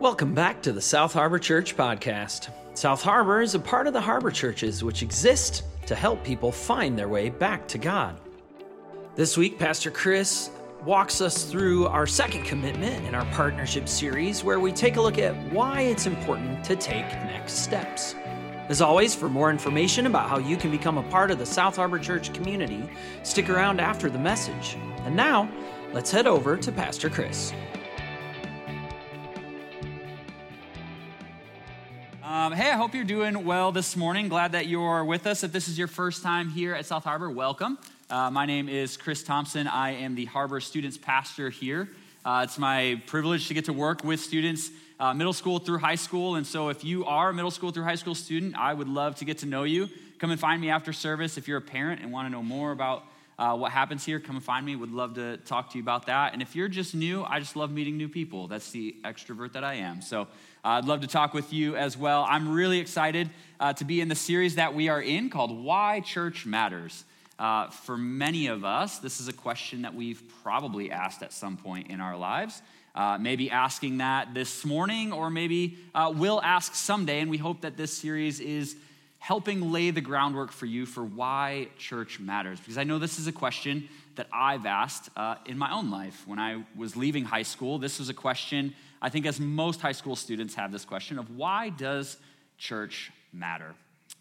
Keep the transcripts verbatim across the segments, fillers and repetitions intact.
Welcome back to the South Harbor Church podcast. South Harbor is a part of the Harbor Churches, which exist to help people find their way back to God. This week, Pastor Chris walks us through our second commitment in our partnership series, where we take a look at why it's important to take next steps. As always, for more information about how you can become a part of the South Harbor Church community, stick around after the message. And now, let's head over to Pastor Chris. Um, hey, I hope you're doing well this morning. Glad that you're with us. If this is your first time here at South Harbor, welcome. Uh, my name is Chris Thompson. I am the Harbor Students Pastor here. Uh, it's my privilege to get to work with students uh, middle school through high school. And so if you are a middle school through high school student, I would love to get to know you. Come and find me after service. If you're a parent and want to know more about uh, what happens here, come and find me. Would love to talk to you about that. And if you're just new, I just love meeting new people. That's the extrovert that I am. So Uh, I'd love to talk with you as well. I'm really excited uh, to be in the series that we are in called Why Church Matters. Uh, for many of us, this is a question that we've probably asked at some point in our lives. Uh, maybe asking that this morning, or maybe uh, we'll ask someday, and we hope that this series is helping lay the groundwork for you for why church matters. Because I know this is a question that I've asked uh, in my own life. When I was leaving high school, this was a question, I think as most high school students have this question of, why does church matter?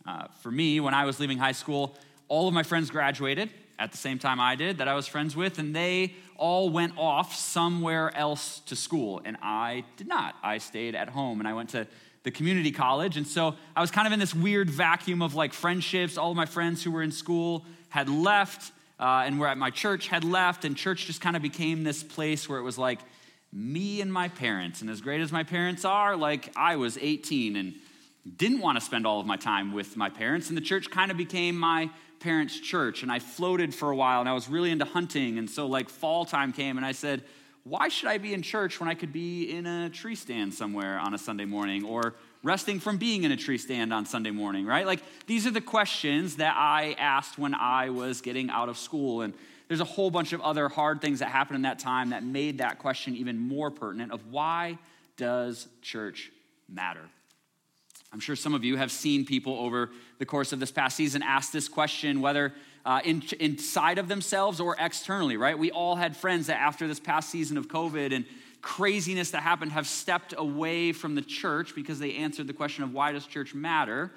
Uh, for me, when I was leaving high school, all of my friends graduated at the same time I did that I was friends with, and they all went off somewhere else to school, and I did not. I stayed at home, and I went to the community college, and so I was kind of in this weird vacuum of like friendships. All of my friends who were in school had left, Uh, and were at my church had left, and church just kind of became this place where it was like me and my parents. And as great as my parents are, like I was eighteen and didn't want to spend all of my time with my parents. And the church kind of became my parents' church. And I floated for a while, and I was really into hunting. And so like fall time came, and I said, why should I be in church when I could be in a tree stand somewhere on a Sunday morning, or resting from being in a tree stand on Sunday morning, right? Like, these are the questions that I asked when I was getting out of school. And there's a whole bunch of other hard things that happened in that time that made that question even more pertinent of, why does church matter? I'm sure some of you have seen people over the course of this past season ask this question, whether uh, in, inside of themselves or externally, right? We all had friends that after this past season of COVID and craziness that happened have stepped away from the church because they answered the question of, why does church matter?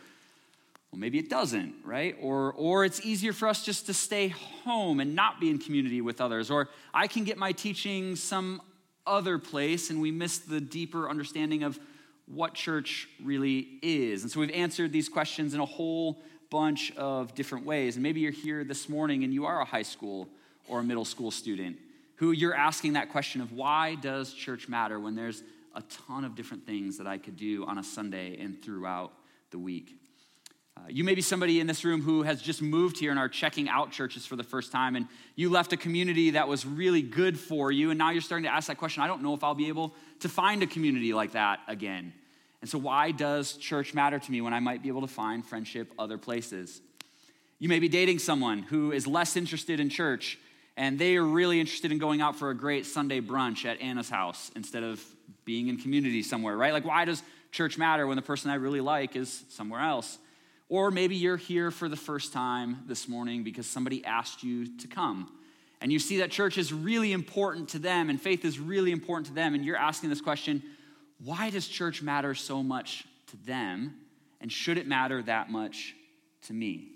Well, maybe it doesn't, right? Or or it's easier for us just to stay home and not be in community with others. Or I can get my teaching some other place, and we miss the deeper understanding of what church really is. And so we've answered these questions in a whole bunch of different ways. And maybe you're here this morning and you are a high school or a middle school student who you're asking that question of, why does church matter, when there's a ton of different things that I could do on a Sunday and throughout the week. Uh, you may be somebody in this room who has just moved here and are checking out churches for the first time, and you left a community that was really good for you, and now you're starting to ask that question, I don't know if I'll be able to find a community like that again. And so why does church matter to me when I might be able to find friendship other places? You may be dating someone who is less interested in church, and they are really interested in going out for a great Sunday brunch at Anna's house instead of being in community somewhere, right? Like, why does church matter when the person I really like is somewhere else? Or maybe you're here for the first time this morning because somebody asked you to come, and you see that church is really important to them, and faith is really important to them, and you're asking this question, why does church matter so much to them, and should it matter that much to me?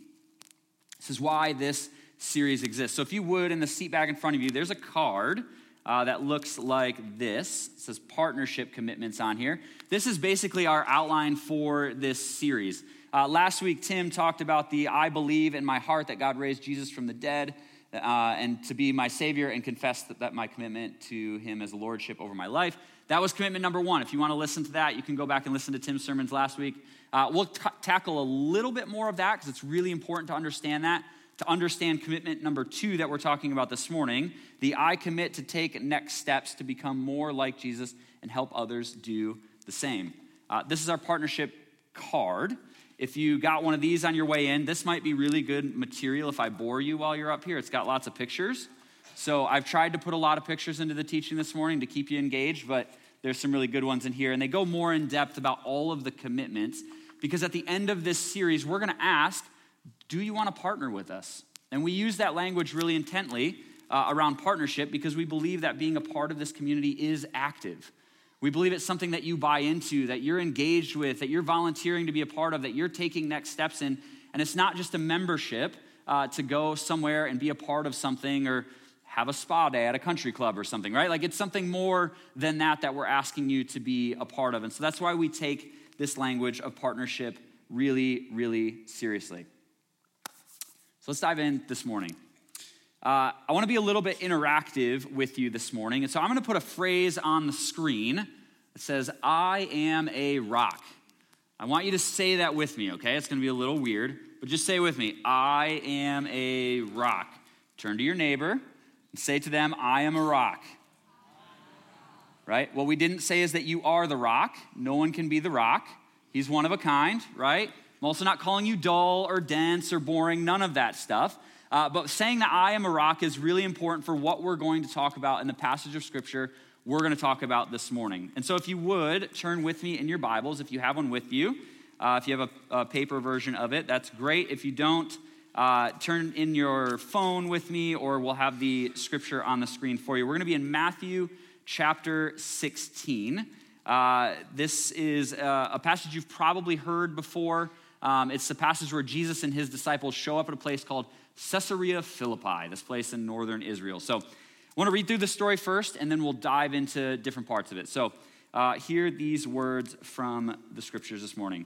This is why this series exists. So if you would, in the seat back in front of you, there's a card uh, that looks like this. It says partnership commitments on here. This is basically our outline for this series. Uh, last week, Tim talked about the I believe in my heart that God raised Jesus from the dead uh, and to be my Savior, and confess that, that my commitment to him as a lordship over my life. That was commitment number one. If you want to listen to that, you can go back and listen to Tim's sermons last week. Uh, we'll t- tackle a little bit more of that because it's really important to understand that. To understand commitment number two that we're talking about this morning, the I commit to take next steps to become more like Jesus and help others do the same. Uh, this is our partnership card. If you got one of these on your way in, this might be really good material if I bore you while you're up here. It's got lots of pictures. So I've tried to put a lot of pictures into the teaching this morning to keep you engaged, but There's some really good ones in here. And they go more in depth about all of the commitments, because at the end of this series, we're going to ask, do you want to partner with us? And we use that language really intently uh, around partnership, because we believe that being a part of this community is active. We believe it's something that you buy into, that you're engaged with, that you're volunteering to be a part of, that you're taking next steps in. And it's not just a membership uh, to go somewhere and be a part of something or have a spa day at a country club or something, right? Like, it's something more than that that we're asking you to be a part of. And so that's why we take this language of partnership really, really seriously. So let's dive in this morning. Uh, I want to be a little bit interactive with you this morning. And so I'm going to put a phrase on the screen that says, I am a rock. I want you to say that with me, okay? It's going to be a little weird, but just say it with me. I am a rock. Turn to your neighbor and say to them, I am a rock. Right? What we didn't say is that you are the rock. No one can be the rock. He's one of a kind, right? I'm also not calling you dull or dense or boring, none of that stuff. Uh, but saying that I am a rock is really important for what we're going to talk about in the passage of Scripture we're going to talk about this morning. And so if you would, turn with me in your Bibles, if you have one with you. Uh, if you have a, a paper version of it, that's great. If you don't, uh, turn in your phone with me, or we'll have the Scripture on the screen for you. We're going to be in Matthew chapter sixteen. Uh, this is a, a passage you've probably heard before. Um, it's the passage where Jesus and his disciples show up at a place called Caesarea Philippi, this place in northern Israel. So I want to read through the story first, and then we'll dive into different parts of it. So uh, hear these words from the Scriptures this morning.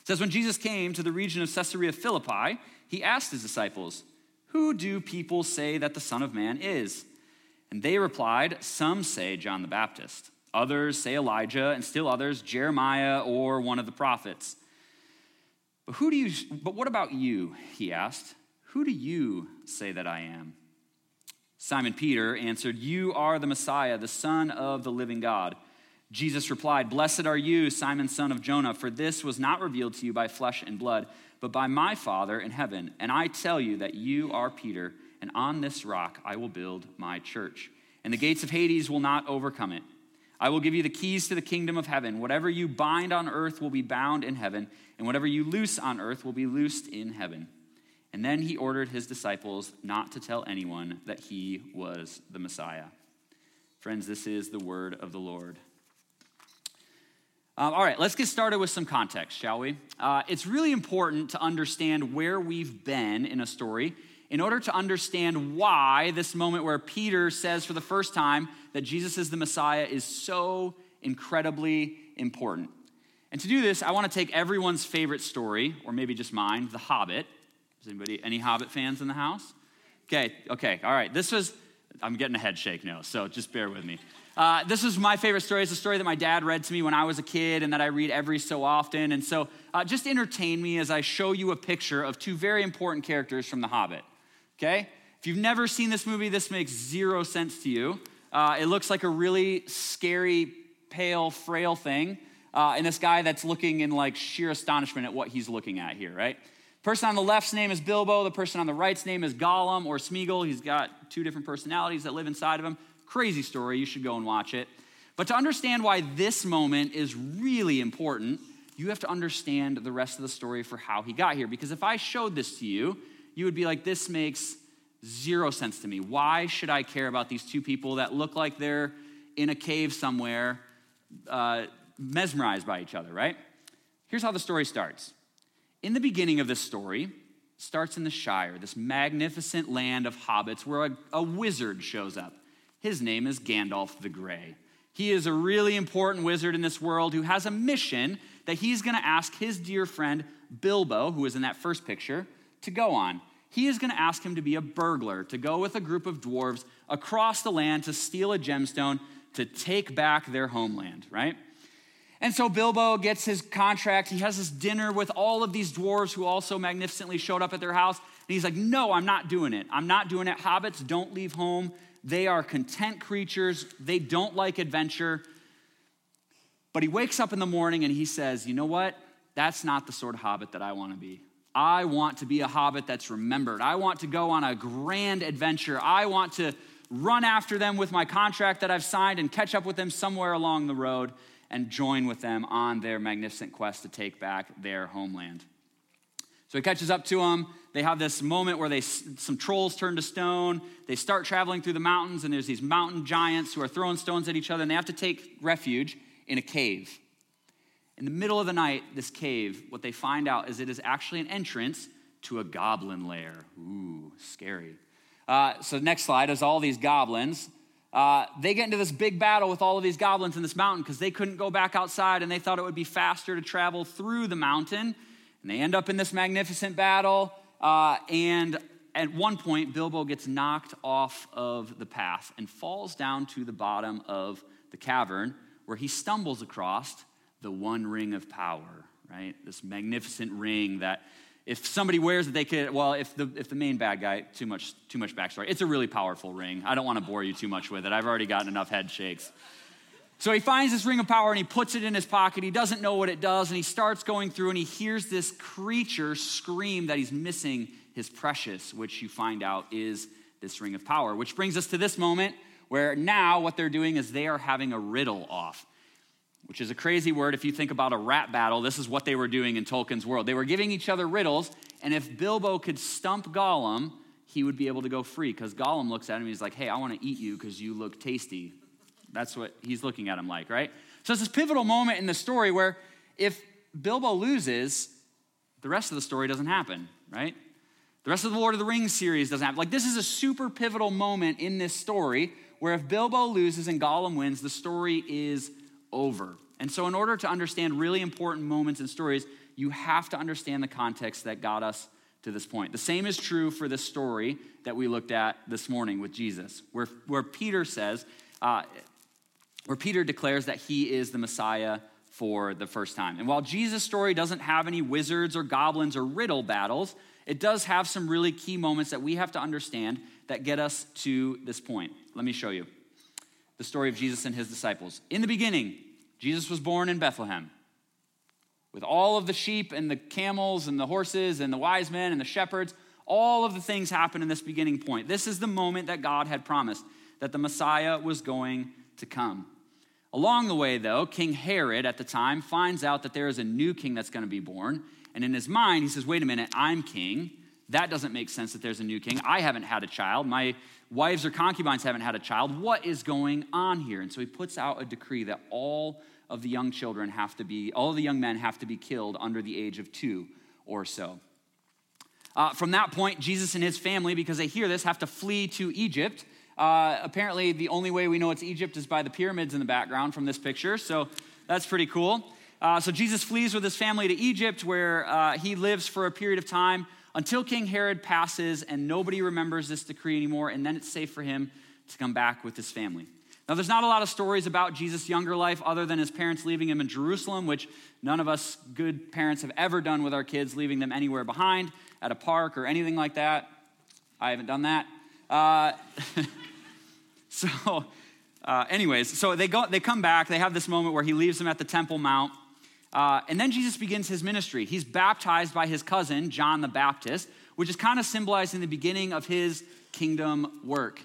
It says, when Jesus came to the region of Caesarea Philippi, he asked his disciples, who do people say that the Son of Man is? And they replied, some say John the Baptist, others say Elijah, and still others, Jeremiah or one of the prophets. But who do you? But what about you? He asked. Who do you say that I am? Simon Peter answered, you are the Messiah, the Son of the living God. Jesus replied, blessed are you, Simon, son of Jonah, for this was not revealed to you by flesh and blood, but by my Father in heaven. And I tell you that you are Peter, and on this rock I will build my church, and the gates of Hades will not overcome it. I will give you the keys to the kingdom of heaven. Whatever you bind on earth will be bound in heaven, and whatever you loose on earth will be loosed in heaven. And then he ordered his disciples not to tell anyone that he was the Messiah. Friends, this is the word of the Lord. Um, all right, let's get started with some context, shall we? Uh, it's really important to understand where we've been in a story in order to understand why this moment where Peter says for the first time that Jesus is the Messiah is so incredibly important. And to do this, I want to take everyone's favorite story, or maybe just mine, The Hobbit. Is anybody, any Hobbit fans in the house? Okay, okay, all right. This was, I'm getting a head shake now, so just bear with me. Uh, this is my favorite story. It's a story that my dad read to me when I was a kid and that I read every so often. And so uh, just entertain me as I show you a picture of two very important characters from The Hobbit. Okay? If you've never seen this movie, this makes zero sense to you. Uh, it looks like a really scary, pale, frail thing. Uh, and this guy that's looking in like sheer astonishment at what he's looking at here, right? Person on the left's name is Bilbo. The person on the right's name is Gollum or Smeagol. He's got two different personalities that live inside of him. Crazy story. You should go and watch it. But to understand why this moment is really important, you have to understand the rest of the story for how he got here. Because if I showed this to you, you would be like, this makes zero sense to me. Why should I care about these two people that look like they're in a cave somewhere, uh, mesmerized by each other, right? Here's how the story starts. In the beginning of this story, starts in the Shire, this magnificent land of hobbits where a, a wizard shows up. His name is Gandalf the Grey. He is a really important wizard in this world who has a mission that he's going to ask his dear friend Bilbo, who is in that first picture, to go on. He is going to ask him to be a burglar, to go with a group of dwarves across the land to steal a gemstone to take back their homeland, right? And so Bilbo gets his contract. He has this dinner with all of these dwarves who also magnificently showed up at their house. And he's like, no, I'm not doing it. I'm not doing it. Hobbits don't leave home. They are content creatures. They don't like adventure. But he wakes up in the morning and he says, you know what? That's not the sort of hobbit that I want to be. I want to be a hobbit that's remembered. I want to go on a grand adventure. I want to run after them with my contract that I've signed and catch up with them somewhere along the road and join with them on their magnificent quest to take back their homeland. So he catches up to them. They have this moment where they some trolls turn to stone. They start traveling through the mountains, and there's these mountain giants who are throwing stones at each other, and they have to take refuge in a cave. In the middle of the night, this cave, what they find out is it is actually an entrance to a goblin lair. Ooh, scary. Uh, so the next slide is all these goblins. Uh, they get into this big battle with all of these goblins in this mountain because they couldn't go back outside, and they thought it would be faster to travel through the mountain. And they end up in this magnificent battle. Uh, and at one point, Bilbo gets knocked off of the path and falls down to the bottom of the cavern, where he stumbles across the one ring of power, right? This magnificent ring that if somebody wears it, they could, well, if the if the main bad guy, too much too much backstory, it's a really powerful ring. I don't want to bore you too much with it. I've already gotten enough head shakes. So he finds this ring of power and he puts it in his pocket. He doesn't know what it does, and he starts going through, and he hears this creature scream that he's missing his precious, which you find out is this ring of power, which brings us to this moment where now what they're doing is they are having a riddle off, which is a crazy word. If you think about a rap battle, this is what they were doing in Tolkien's world. They were giving each other riddles, and if Bilbo could stump Gollum, he would be able to go free, because Gollum looks at him and he's like, hey, I want to eat you because you look tasty. That's what he's looking at him like, right? So it's this pivotal moment in the story where if Bilbo loses, the rest of the story doesn't happen, right? The rest of the Lord of the Rings series doesn't happen. Like, this is a super pivotal moment in this story where if Bilbo loses and Gollum wins, the story is over. And so in order to understand really important moments in stories, you have to understand the context that got us to this point. The same is true for this story that we looked at this morning with Jesus, where, where Peter says... Uh, where Peter declares that he is the Messiah for the first time. And while Jesus' story doesn't have any wizards or goblins or riddle battles, it does have some really key moments that we have to understand that get us to this point. Let me show you the story of Jesus and his disciples. In the beginning, Jesus was born in Bethlehem with all of the sheep and the camels and the horses and the wise men and the shepherds. All of the things happen in this beginning point. This is the moment that God had promised, that the Messiah was going to come. Along the way, though, King Herod at the time finds out that there is a new king that's going to be born. And in his mind, he says, wait a minute, I'm king. That doesn't make sense that there's a new king. I haven't had a child. My wives or concubines haven't had a child. What is going on here? And so he puts out a decree that all of the young children have to be, all of the young men have to be killed under the age of two or so. Uh, from that point, Jesus and his family, because they hear this, have to flee to Egypt. Uh, apparently, the only way we know it's Egypt is by the pyramids in the background from this picture, so that's pretty cool. Uh, so Jesus flees with his family to Egypt, where uh, he lives for a period of time until King Herod passes and nobody remembers this decree anymore, and then it's safe for him to come back with his family. Now, there's not a lot of stories about Jesus' younger life other than his parents leaving him in Jerusalem, which none of us good parents have ever done with our kids, leaving them anywhere behind at a park or anything like that. I haven't done that. Uh, so uh, anyways, so they go. They come back. They have this moment where he leaves them at the Temple Mount. Uh, and then Jesus begins his ministry. He's baptized by his cousin, John the Baptist, which is kind of symbolized in the beginning of his kingdom work.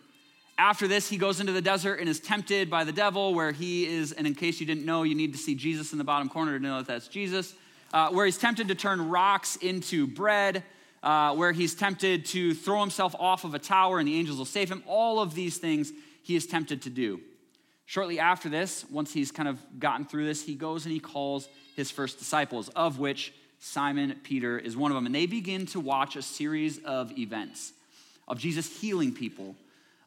After this, he goes into the desert and is tempted by the devil, where he is, and in case you didn't know, you need to see Jesus in the bottom corner to know that that's Jesus, uh, where he's tempted to turn rocks into bread, Uh, where he's tempted to throw himself off of a tower and the angels will save him. All of these things he is tempted to do. Shortly after this, once he's kind of gotten through this, he goes and he calls his first disciples, of which Simon Peter is one of them. And they begin to watch a series of events of Jesus healing people,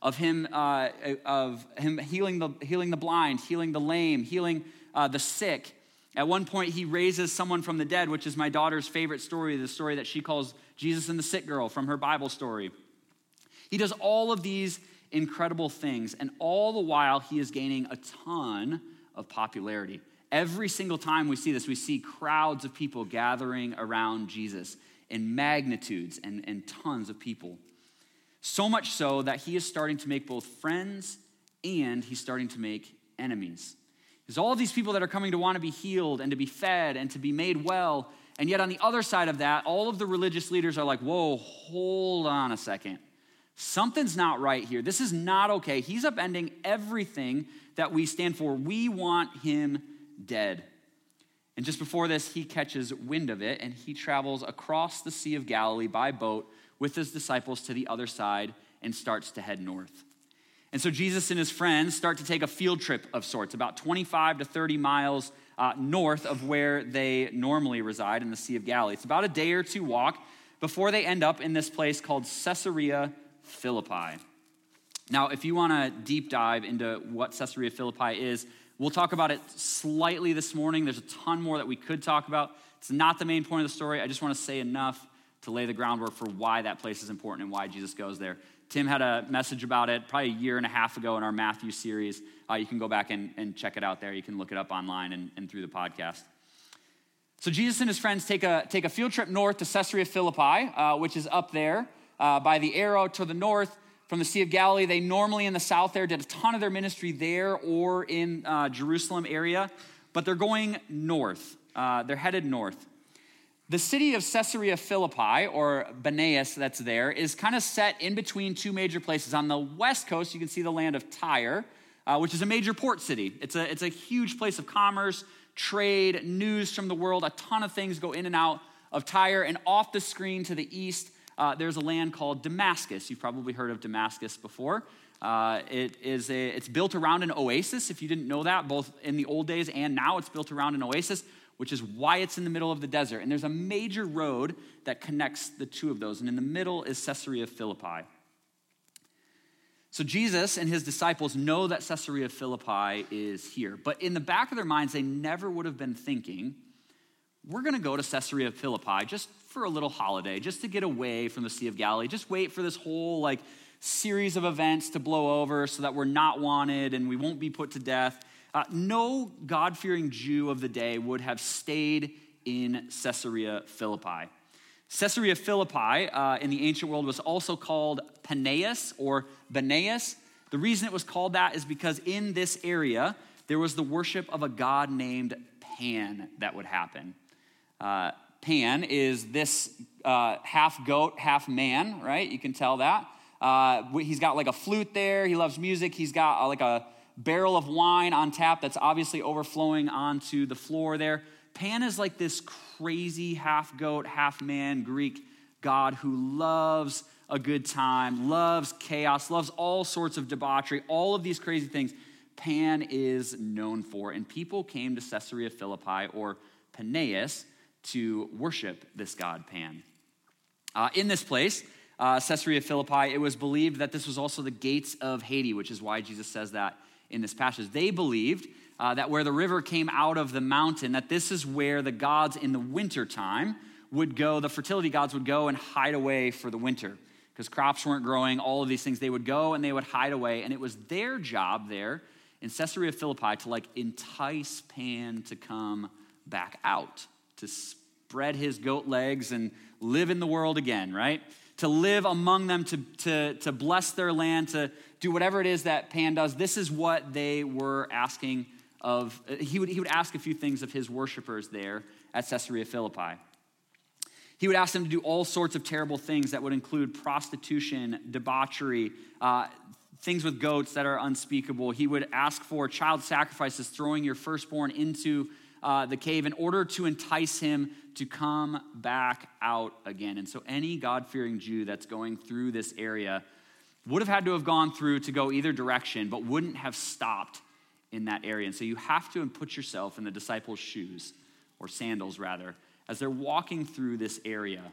of him uh, of him healing the healing the blind, healing the lame, healing uh, the sick. At one point, he raises someone from the dead, which is my daughter's favorite story, the story that she calls Jesus and the Sick Girl from her Bible story. He does all of these incredible things, and all the while, he is gaining a ton of popularity. Every single time we see this, we see crowds of people gathering around Jesus in magnitudes and, and tons of people. So much so that he is starting to make both friends and he's starting to make enemies. There's all of these people that are coming to want to be healed and to be fed and to be made well. And yet on the other side of that, all of the religious leaders are like, whoa, hold on a second. Something's not right here. This is not okay. He's upending everything that we stand for. We want him dead. And just before this, he catches wind of it, and he travels across the Sea of Galilee by boat with his disciples to the other side and starts to head north. And so Jesus and his friends start to take a field trip of sorts, about twenty-five to thirty miles uh, north of where they normally reside in the Sea of Galilee. It's about a day or two walk before they end up in this place called Caesarea Philippi. Now, if you want to deep dive into what Caesarea Philippi is, we'll talk about it slightly this morning. There's a ton more that we could talk about. It's not the main point of the story. I just want to say enough to lay the groundwork for why that place is important and why Jesus goes there. Tim had a message about it probably a year and a half ago in our Matthew series. Uh, you can go back and, and check it out there. You can look it up online and, and through the podcast. So Jesus and his friends take a, take a field trip north to Caesarea Philippi, uh, which is up there uh, by the arrow to the north from the Sea of Galilee. They normally in the south there did a ton of their ministry there or in uh, Jerusalem area, but they're going north. Uh, they're headed north. The city of Caesarea Philippi, or Paneas that's there, is kind of set in between two major places. On the west coast, you can see the land of Tyre, uh, which is a major port city. It's a, it's a huge place of commerce, trade, news from the world. A ton of things go in and out of Tyre. And off the screen to the east, uh, there's a land called Damascus. You've probably heard of Damascus before. Uh, it is a, it's built around an oasis. If you didn't know that, both in the old days and now, it's built around an oasis, which is why it's in the middle of the desert. And there's a major road that connects the two of those. And in the middle is Caesarea Philippi. So Jesus and his disciples know that Caesarea Philippi is here. But in the back of their minds, they never would have been thinking, we're going to go to Caesarea Philippi just for a little holiday, just to get away from the Sea of Galilee. Just wait for this whole like series of events to blow over so that we're not wanted and we won't be put to death. Uh, no God-fearing Jew of the day would have stayed in Caesarea Philippi. Caesarea Philippi uh, in the ancient world was also called Paneas or Paneas. The reason it was called that is because in this area, there was the worship of a god named Pan that would happen. Uh, Pan is this uh, half goat, half man, right? You can tell that. Uh, he's got like a flute there. He loves music. He's got uh, like a barrel of wine on tap that's obviously overflowing onto the floor there. Pan is like this crazy half-goat, half-man Greek god who loves a good time, loves chaos, loves all sorts of debauchery, all of these crazy things Pan is known for. And people came to Caesarea Philippi, or Paneas, to worship this god Pan. Uh, in this place, uh, Caesarea Philippi, it was believed that this was also the gates of Hades, which is why Jesus says that in this passage. They believed uh, that where the river came out of the mountain, that this is where the gods in the wintertime would go, the fertility gods would go and hide away for the winter because crops weren't growing, all of these things. They would go and they would hide away, and it was their job there in Caesarea Philippi to like entice Pan to come back out, to spread his goat legs and live in the world again, right? To live among them, to, to, to bless their land, to do whatever it is that Pan does. This is what they were asking of. He would, he would ask a few things of his worshipers there at Caesarea Philippi. He would ask them to do all sorts of terrible things that would include prostitution, debauchery, uh, things with goats that are unspeakable. He would ask for child sacrifices, throwing your firstborn into Uh, the cave in order to entice him to come back out again. And so any God-fearing Jew that's going through this area would have had to have gone through to go either direction, but wouldn't have stopped in that area. And so you have to put yourself in the disciples' shoes, or sandals rather, as they're walking through this area.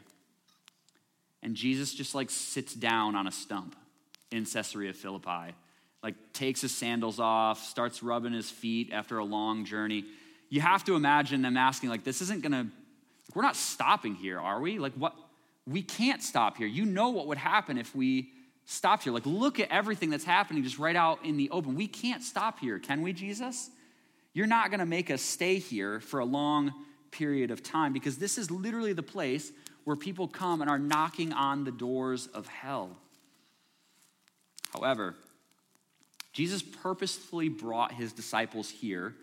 And Jesus just like sits down on a stump in Caesarea Philippi, like takes his sandals off, starts rubbing his feet after a long journey. You have to imagine them asking, like, this isn't gonna, like, we're not stopping here, are we? Like, what? We can't stop here. You know what would happen if we stopped here. Like, look at everything that's happening just right out in the open. We can't stop here, can we, Jesus? You're not gonna make us stay here for a long period of time, because this is literally the place where people come and are knocking on the doors of hell. However, Jesus purposefully brought his disciples here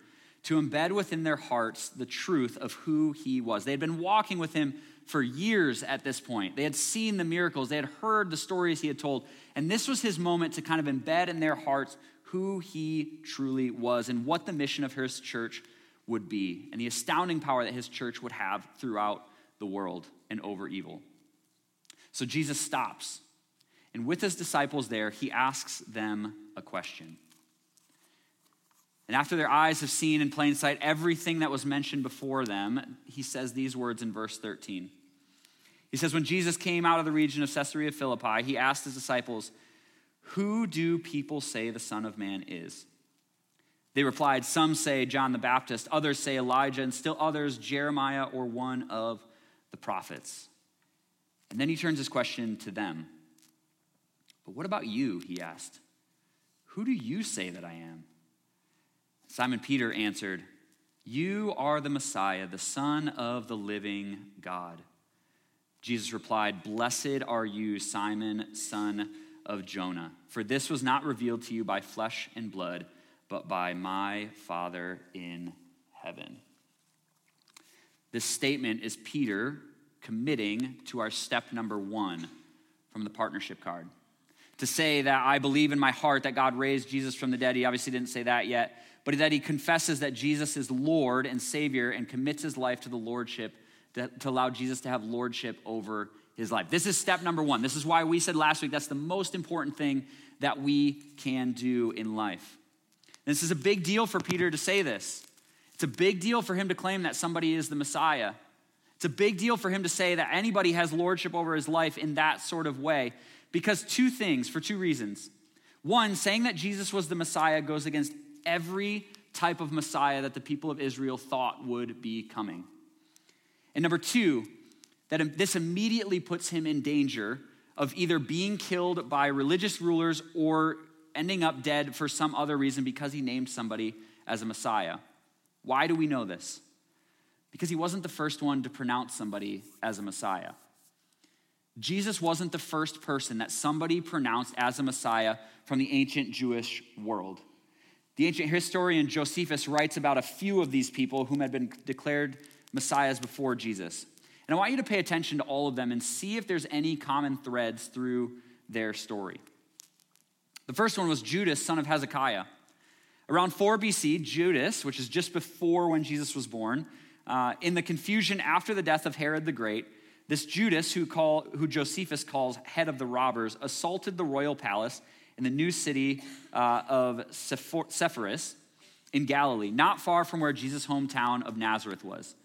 to embed within their hearts the truth of who he was. They had been walking with him for years at this point. They had seen the miracles. They had heard the stories he had told. And this was his moment to kind of embed in their hearts who he truly was and what the mission of his church would be and the astounding power that his church would have throughout the world and over evil. So Jesus stops. And with his disciples there, he asks them a question. And after their eyes have seen in plain sight everything that was mentioned before them, he says these words in verse thirteen. He says, when Jesus came out of the region of Caesarea Philippi, he asked his disciples, who do people say the Son of Man is? They replied, some say John the Baptist, others say Elijah, and still others, Jeremiah or one of the prophets. And then he turns his question to them. But what about you, he asked. Who do you say that I am? Simon Peter answered, you are the Messiah, the Son of the living God. Jesus replied, blessed are you, Simon, son of Jonah, for this was not revealed to you by flesh and blood, but by my Father in heaven. This statement is Peter committing to our step number one from the partnership card. To say that I believe in my heart that God raised Jesus from the dead, he obviously didn't say that yet, but that he confesses that Jesus is Lord and Savior and commits his life to the Lordship, to, to allow Jesus to have Lordship over his life. This is step number one. This is why we said last week that's the most important thing that we can do in life. And this is a big deal for Peter to say this. It's a big deal for him to claim that somebody is the Messiah. It's a big deal for him to say that anybody has Lordship over his life in that sort of way. Because two things, for two reasons. One, saying that Jesus was the Messiah goes against every type of Messiah that the people of Israel thought would be coming. And number two, that this immediately puts him in danger of either being killed by religious rulers or ending up dead for some other reason because he named somebody as a Messiah. Why do we know this? Because he wasn't the first one to pronounce somebody as a Messiah. Jesus wasn't the first person that somebody pronounced as a Messiah from the ancient Jewish world. The ancient historian Josephus writes about a few of these people whom had been declared Messiahs before Jesus. And I want you to pay attention to all of them and see if there's any common threads through their story. The first one was Judas, son of Hezekiah. Around four B C, Judas, which is just before when Jesus was born, uh, in the confusion after the death of Herod the Great, this Judas, who, call, who Josephus calls head of the robbers, assaulted the royal palace in the new city uh, of Sepphoris in Galilee, not far from where Jesus' hometown of Nazareth was.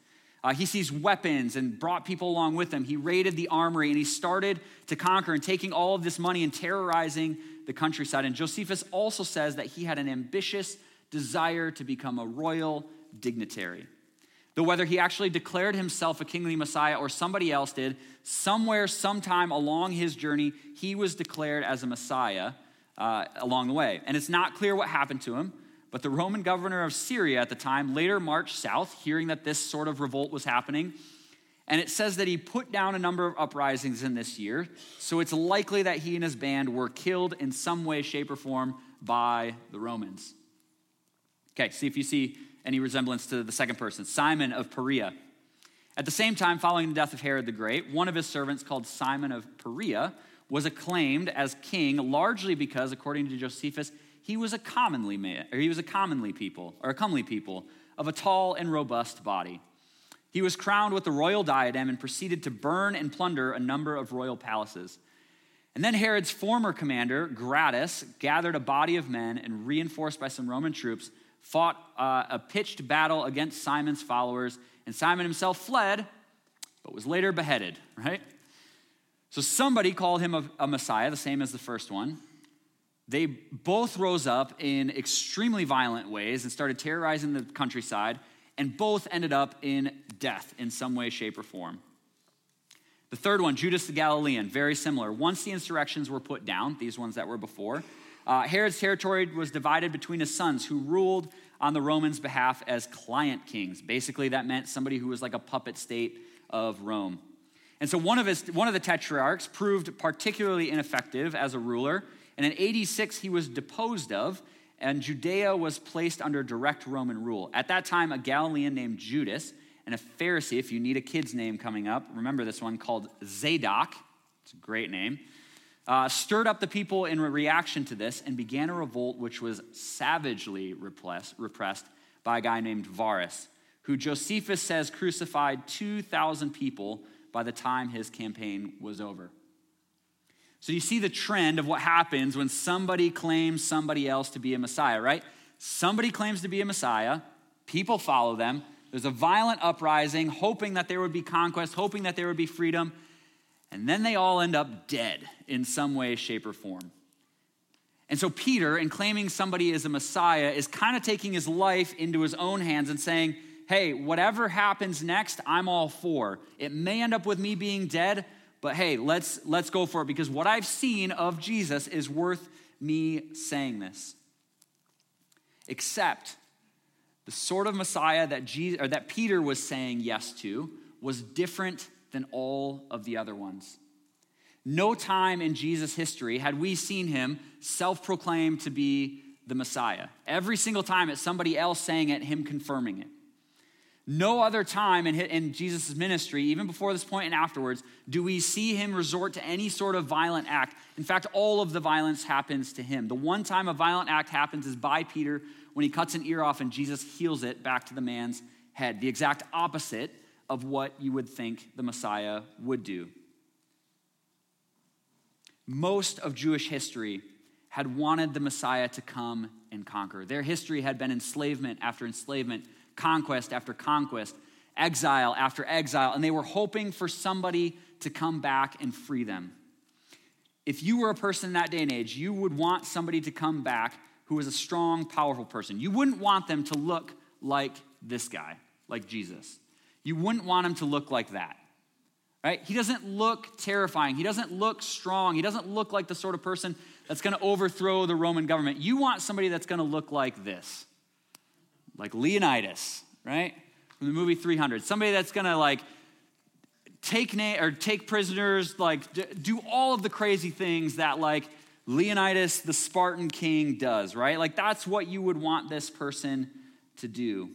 Uh, he seized weapons and brought people along with him. He raided the armory and he started to conquer and taking all of this money and terrorizing the countryside. And Josephus also says that he had an ambitious desire to become a royal dignitary. Though whether he actually declared himself a kingly Messiah or somebody else did, somewhere, sometime along his journey, he was declared as a Messiah uh, along the way. And it's not clear what happened to him, but the Roman governor of Syria at the time later marched south, hearing that this sort of revolt was happening. And it says that he put down a number of uprisings in this year, so it's likely that he and his band were killed in some way, shape, or form by the Romans. Okay, see if you see any resemblance to the second person, Simon of Perea. At the same time, following the death of Herod the Great, one of his servants called Simon of Perea was acclaimed as king, largely because, according to Josephus, he was a commonly man, or he was a commonly people, or a comely people, of a tall and robust body. He was crowned with the royal diadem and proceeded to burn and plunder a number of royal palaces. And then Herod's former commander, Gratus, gathered a body of men and, reinforced by some Roman troops, fought uh, a pitched battle against Simon's followers, and Simon himself fled, but was later beheaded, right? So somebody called him a, a Messiah, the same as the first one. They both rose up in extremely violent ways and started terrorizing the countryside, and both ended up in death in some way, shape, or form. The third one, Judas the Galilean, very similar. Once the insurrections were put down, these ones that were before, Uh, Herod's territory was divided between his sons, who ruled on the Romans' behalf as client kings. Basically, that meant somebody who was like a puppet state of Rome. And so one of his, one of the tetrarchs proved particularly ineffective as a ruler, and in eighty-six he was deposed of, and Judea was placed under direct Roman rule. At that time, a Galilean named Judas and a Pharisee. If you need a kid's name coming up, remember this one, called Zadok. It's a great name. Uh, stirred up the people in reaction to this and began a revolt which was savagely repressed by a guy named Varus, who Josephus says crucified two thousand people by the time his campaign was over. So you see the trend of what happens when somebody claims somebody else to be a Messiah, right? Somebody claims to be a Messiah, people follow them, there's a violent uprising, hoping that there would be conquest, hoping that there would be freedom, and then they all end up dead in some way, shape, or form. And so Peter, in claiming somebody is a Messiah, is kind of taking his life into his own hands and saying, hey, whatever happens next, I'm all for. It may end up with me being dead, but hey, let's let's go for it, because what I've seen of Jesus is worth me saying this. Except the sort of Messiah that Jesus, or that Peter was saying yes to, was different than all of the other ones. No time in Jesus' history had we seen him self-proclaimed to be the Messiah. Every single time it's somebody else saying it, him confirming it. No other time in, in Jesus' ministry, even before this point and afterwards, do we see him resort to any sort of violent act. In fact, all of the violence happens to him. The one time a violent act happens is by Peter when he cuts an ear off and Jesus heals it back to the man's head. The exact opposite of what you would think the Messiah would do. Most of Jewish history had wanted the Messiah to come and conquer. Their history had been enslavement after enslavement, conquest after conquest, exile after exile, and they were hoping for somebody to come back and free them. If you were a person in that day and age, you would want somebody to come back who was a strong, powerful person. You wouldn't want them to look like this guy, like Jesus. You wouldn't want him to look like that, right? He doesn't look terrifying. He doesn't look strong. He doesn't look like the sort of person that's going to overthrow the Roman government. You want somebody that's going to look like this, like Leonidas, right? From the movie three hundred. Somebody that's going to like take na- or take prisoners, like d- do all of the crazy things that like Leonidas, the Spartan king, does, right? Like that's what you would want this person to do.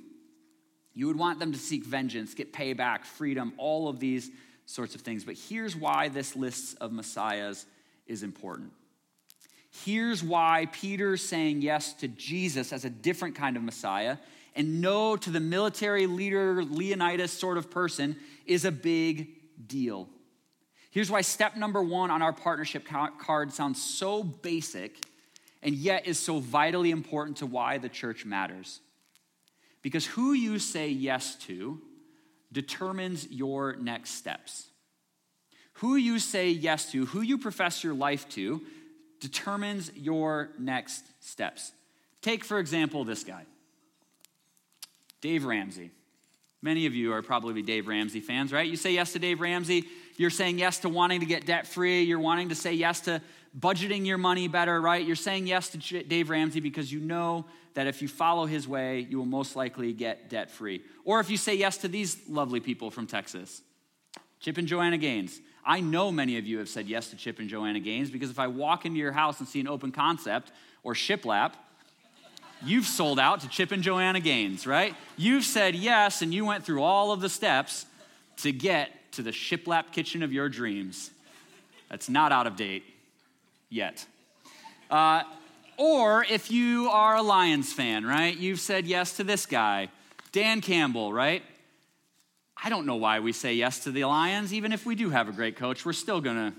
You would want them to seek vengeance, get payback, freedom, all of these sorts of things. But here's why this list of messiahs is important. Here's why Peter saying yes to Jesus as a different kind of Messiah and no to the military leader, Leonidas sort of person is a big deal. Here's why step number one on our partnership card sounds so basic and yet is so vitally important to why the church matters. Because who you say yes to determines your next steps. Who you say yes to, who you profess your life to, determines your next steps. Take, for example, this guy, Dave Ramsey. Many of you are probably Dave Ramsey fans, right? You say yes to Dave Ramsey, you're saying yes to wanting to get debt-free, you're wanting to say yes to budgeting your money better, right? You're saying yes to Dave Ramsey because you know that if you follow his way, you will most likely get debt-free. Or if you say yes to these lovely people from Texas, Chip and Joanna Gaines. I know many of you have said yes to Chip and Joanna Gaines because if I walk into your house and see an open concept or shiplap, you've sold out to Chip and Joanna Gaines, right? You've said yes and you went through all of the steps to get to the shiplap kitchen of your dreams. That's not out of date. Yet. Uh, or if you are a Lions fan, right? You've said yes to this guy, Dan Campbell, right? I don't know why we say yes to the Lions. Even if we do have a great coach, we're still gonna,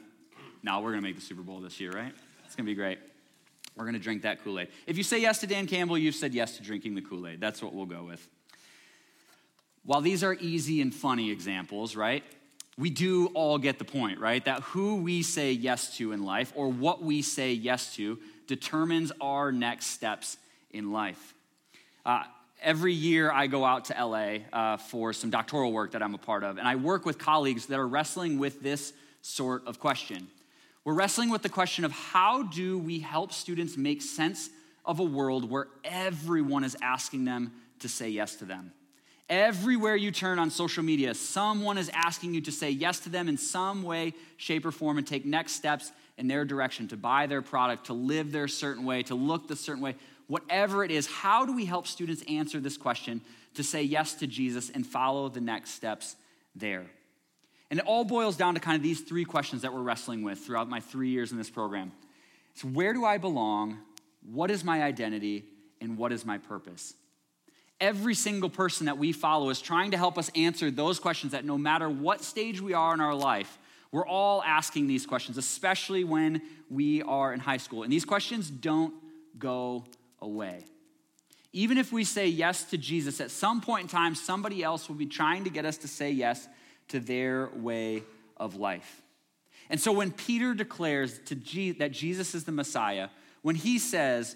no, we're gonna make the Super Bowl this year, right? It's gonna be great. We're gonna drink that Kool-Aid. If you say yes to Dan Campbell, you've said yes to drinking the Kool-Aid. That's what we'll go with. While these are easy and funny examples, right? We do all get the point, right? That who we say yes to in life or what we say yes to determines our next steps in life. Uh, every year I go out to L A uh, for some doctoral work that I'm a part of, and I work with colleagues that are wrestling with this sort of question. We're wrestling with the question of how do we help students make sense of a world where everyone is asking them to say yes to them? Everywhere you turn on social media, someone is asking you to say yes to them in some way, shape, or form and take next steps in their direction, to buy their product, to live their certain way, to look the certain way. whatever it is, how do we help students answer this question to say yes to Jesus and follow the next steps there? And it all boils down to kind of these three questions that we're wrestling with throughout my three years in this program. It's where do I belong? What is my identity? And what is my purpose? Every single person that we follow is trying to help us answer those questions that no matter what stage we are in our life, we're all asking these questions, especially when we are in high school. And these questions don't go away. Even if we say yes to Jesus, at some point in time, somebody else will be trying to get us to say yes to their way of life. And so when Peter declares to Je- that Jesus is the Messiah, when he says,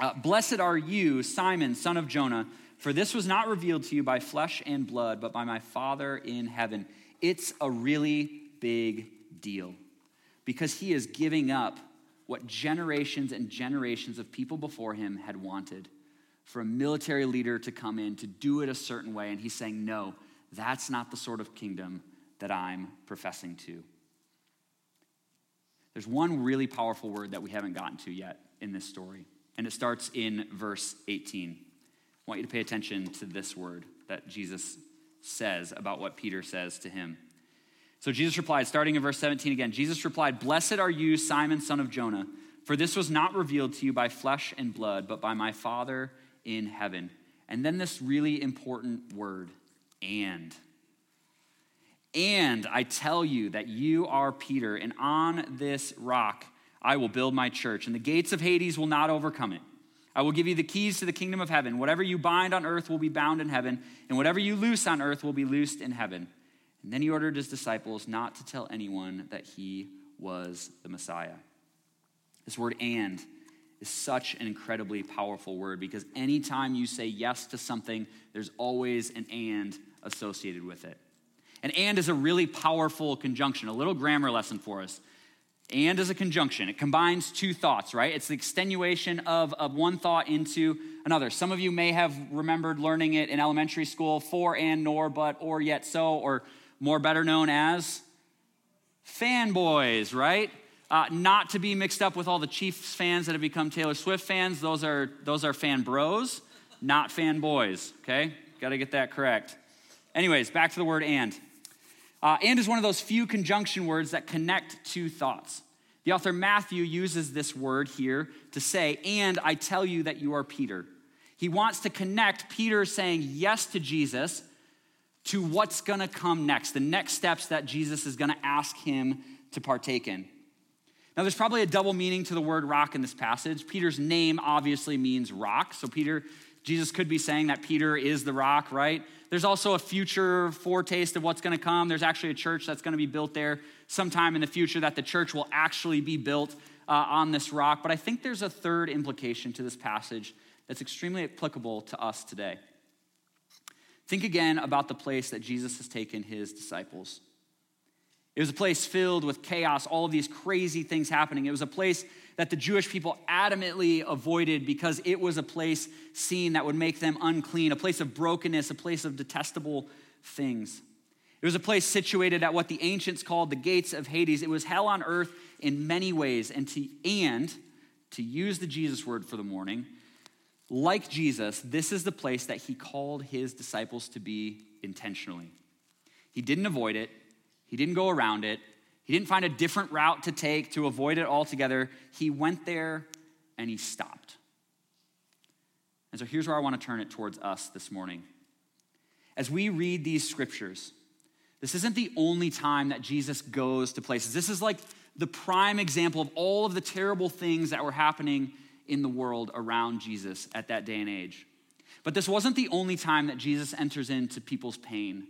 Uh, blessed are you, Simon, son of Jonah, for this was not revealed to you by flesh and blood, but by my Father in heaven. It's a really big deal because he is giving up what generations and generations of people before him had wanted, for a military leader to come in, to do it a certain way. And he's saying, no, that's not the sort of kingdom that I'm professing to. There's one really powerful word that we haven't gotten to yet in this story. And it starts in verse eighteen. I want you to pay attention to this word that Jesus says about what Peter says to him. So Jesus replied, starting in verse seventeen again, Jesus replied, blessed are you, Simon, son of Jonah, for this was not revealed to you by flesh and blood, but by my Father in heaven. And then this really important word, and. And I tell you that you are Peter, and on this rock I will build my church, and the gates of Hades will not overcome it. I will give you the keys to the kingdom of heaven. Whatever you bind on earth will be bound in heaven, and whatever you loose on earth will be loosed in heaven. And then he ordered his disciples not to tell anyone that he was the Messiah. This word and is such an incredibly powerful word because anytime you say yes to something, there's always an and associated with it. And and is a really powerful conjunction, a little grammar lesson for us. And is a conjunction. It combines two thoughts, right? It's the extenuation of, of one thought into another. Some of you may have remembered learning it in elementary school, for, and, nor, but, or, yet, so, or more better known as fanboys, right? Uh, not to be mixed up with all the Chiefs fans that have become Taylor Swift fans. Those are, those are fan bros, not fanboys, okay? Got to get that correct. Anyways, back to the word and. Uh, and is one of those few conjunction words that connect two thoughts. The author Matthew uses this word here to say, and I tell you that you are Peter. He wants to connect Peter saying yes to Jesus to what's going to come next, the next steps that Jesus is going to ask him to partake in. Now, there's probably a double meaning to the word rock in this passage. Peter's name obviously means rock, so Peter... Jesus could be saying that Peter is the rock, right? There's also a future foretaste of what's going to come. There's actually a church that's going to be built there sometime in the future, that the church will actually be built uh, on this rock. But I think there's a third implication to this passage that's extremely applicable to us today. Think again about the place that Jesus has taken his disciples. It was a place filled with chaos, all of these crazy things happening. It was a place that the Jewish people adamantly avoided because it was a place seen that would make them unclean, a place of brokenness, a place of detestable things. It was a place situated at what the ancients called the gates of Hades. It was hell on earth in many ways. And to, and to use the Jesus word for the morning, like Jesus, this is the place that he called his disciples to be intentionally. He didn't avoid it. He didn't go around it. He didn't find a different route to take to avoid it altogether. He went there and he stopped. And so here's where I want to turn it towards us this morning. As we read these scriptures, this isn't the only time that Jesus goes to places. This is like the prime example of all of the terrible things that were happening in the world around Jesus at that day and age. But this wasn't the only time that Jesus enters into people's pain,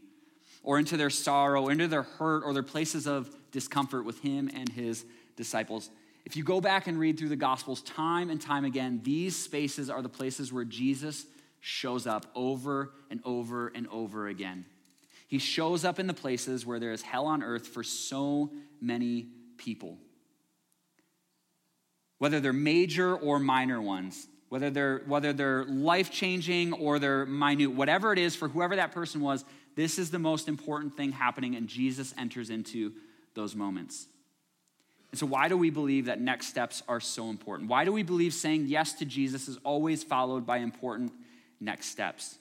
or into their sorrow, or into their hurt, or their places of discomfort with him and his disciples. If you go back and read through the Gospels time and time again, these spaces are the places where Jesus shows up over and over and over again. He shows up in the places where there is hell on earth for so many people. Whether they're major or minor ones, whether they're, whether they're life-changing or they're minute, whatever it is for whoever that person was, this is the most important thing happening, and Jesus enters into those moments. And so why do we believe that next steps are so important? Why do we believe saying yes to Jesus is always followed by important next steps?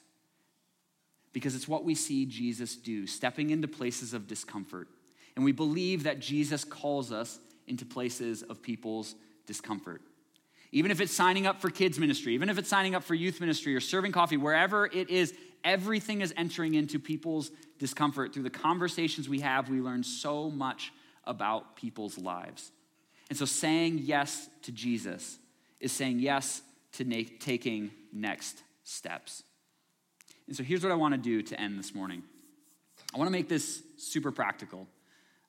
Because it's what we see Jesus do, stepping into places of discomfort. And we believe that Jesus calls us into places of people's discomfort. Even if it's signing up for kids ministry, even if it's signing up for youth ministry or serving coffee, wherever it is, everything is entering into people's discomfort. Through the conversations we have, we learn so much about people's lives. And so saying yes to Jesus is saying yes to na- taking next steps. And so here's what I want to do to end this morning. I want to make this super practical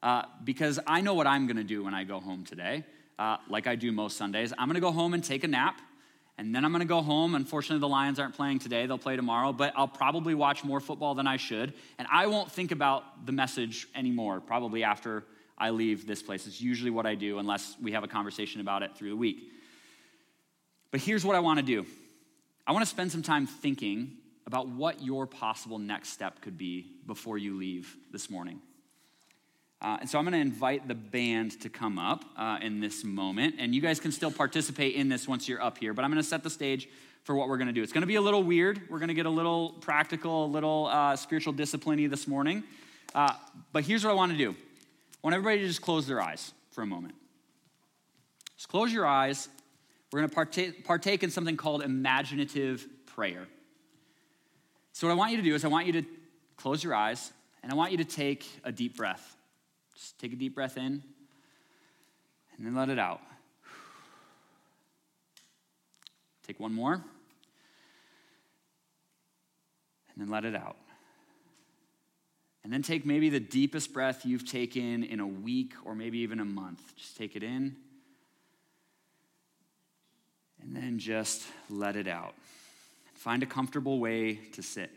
uh, because I know what I'm going to do when I go home today, uh, like I do most Sundays. I'm going to go home and take a nap, and then I'm going to go home. Unfortunately, the Lions aren't playing today. They'll play tomorrow, but I'll probably watch more football than I should, and I won't think about the message anymore, probably after I leave this place. It's usually what I do unless we have a conversation about it through the week. But here's what I want to do. I want to spend some time thinking about what your possible next step could be before you leave this morning. Uh, and so I'm going to invite the band to come up uh, in this moment. And you guys can still participate in this once you're up here. But I'm going to set the stage for what we're going to do. It's going to be a little weird. We're going to get a little practical, a little uh, spiritual discipline-y this morning. Uh, but here's what I want to do. I want everybody to just close their eyes for a moment. Just close your eyes. We're going to partake, partake in something called imaginative prayer. So what I want you to do is I want you to close your eyes, and I want you to take a deep breath. Just take a deep breath in, and then let it out. Take one more, and then let it out. And then take maybe the deepest breath you've taken in a week or maybe even a month. Just take it in. And then just let it out. Find a comfortable way to sit.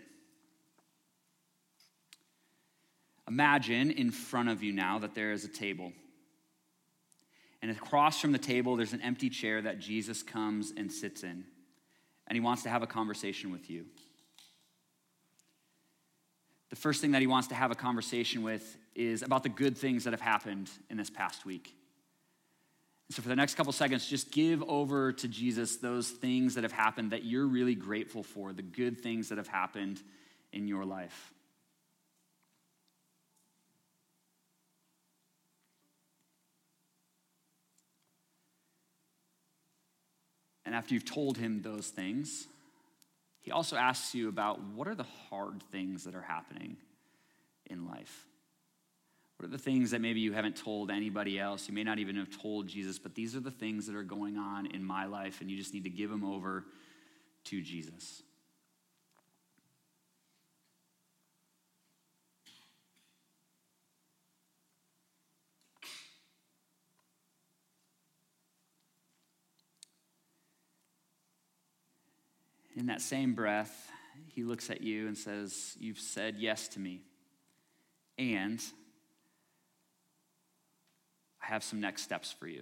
Imagine in front of you now that there is a table. And across from the table, there's an empty chair that Jesus comes and sits in. And he wants to have a conversation with you. The first thing that he wants to have a conversation with is about the good things that have happened in this past week. And so for the next couple seconds, just give over to Jesus those things that have happened that you're really grateful for, the good things that have happened in your life. And after you've told him those things, he also asks you about what are the hard things that are happening in life. What are the things that maybe you haven't told anybody else? You may not even have told Jesus, but these are the things that are going on in my life, and you just need to give them over to Jesus. In that same breath, he looks at you and says, "You've said yes to me, and I have some next steps for you."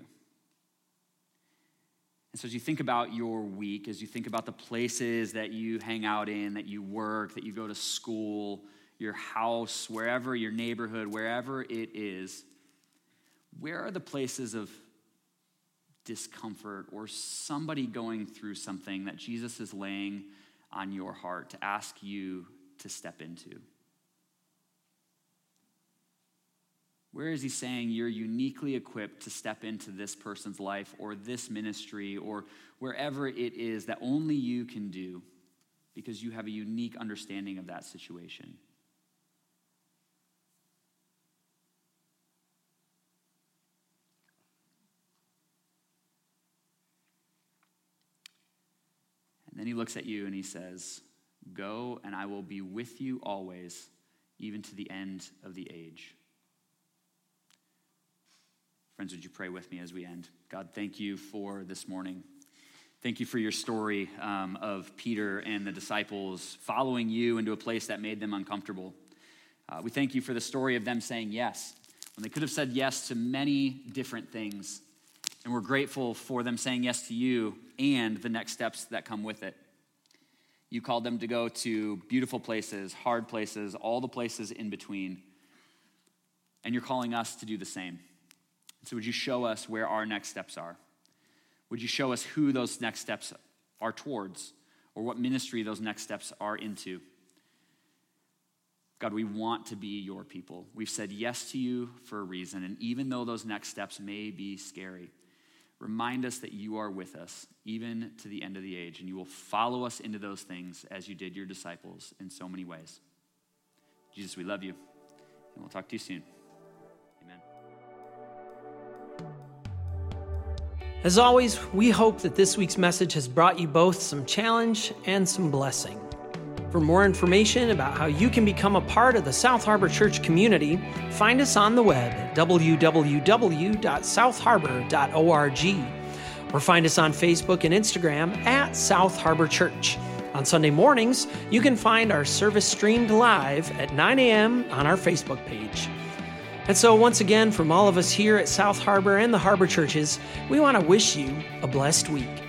And so as you think about your week, as you think about the places that you hang out in, that you work, that you go to school, your house, wherever, your neighborhood, wherever it is, where are the places of discomfort or somebody going through something that Jesus is laying on your heart to ask you to step into? Where is he saying you're uniquely equipped to step into this person's life or this ministry or wherever it is that only you can do because you have a unique understanding of that situation? Then he looks at you and he says, "Go, and I will be with you always, even to the end of the age." Friends, would you pray with me as we end? God, thank you for this morning. Thank you for your story um, of Peter and the disciples following you into a place that made them uncomfortable. Uh, we thank you for the story of them saying yes, when they could have said yes to many different things. And we're grateful for them saying yes to you and the next steps that come with it. You called them to go to beautiful places, hard places, all the places in between. And you're calling us to do the same. So would you show us where our next steps are? Would you show us who those next steps are towards, or what ministry those next steps are into? God, we want to be your people. We've said yes to you for a reason, and even though those next steps may be scary, remind us that you are with us even to the end of the age, and you will follow us into those things as you did your disciples in so many ways. Jesus, we love you, and we'll talk to you soon. Amen. As always, we hope that this week's message has brought you both some challenge and some blessing. For more information about how you can become a part of the South Harbor Church community, find us on the web at w w w dot south harbor dot org, or find us on Facebook and Instagram at South Harbor Church. On Sunday mornings, you can find our service streamed live at nine a.m. on our Facebook page. And so once again, from all of us here at South Harbor and the Harbor Churches, we want to wish you a blessed week.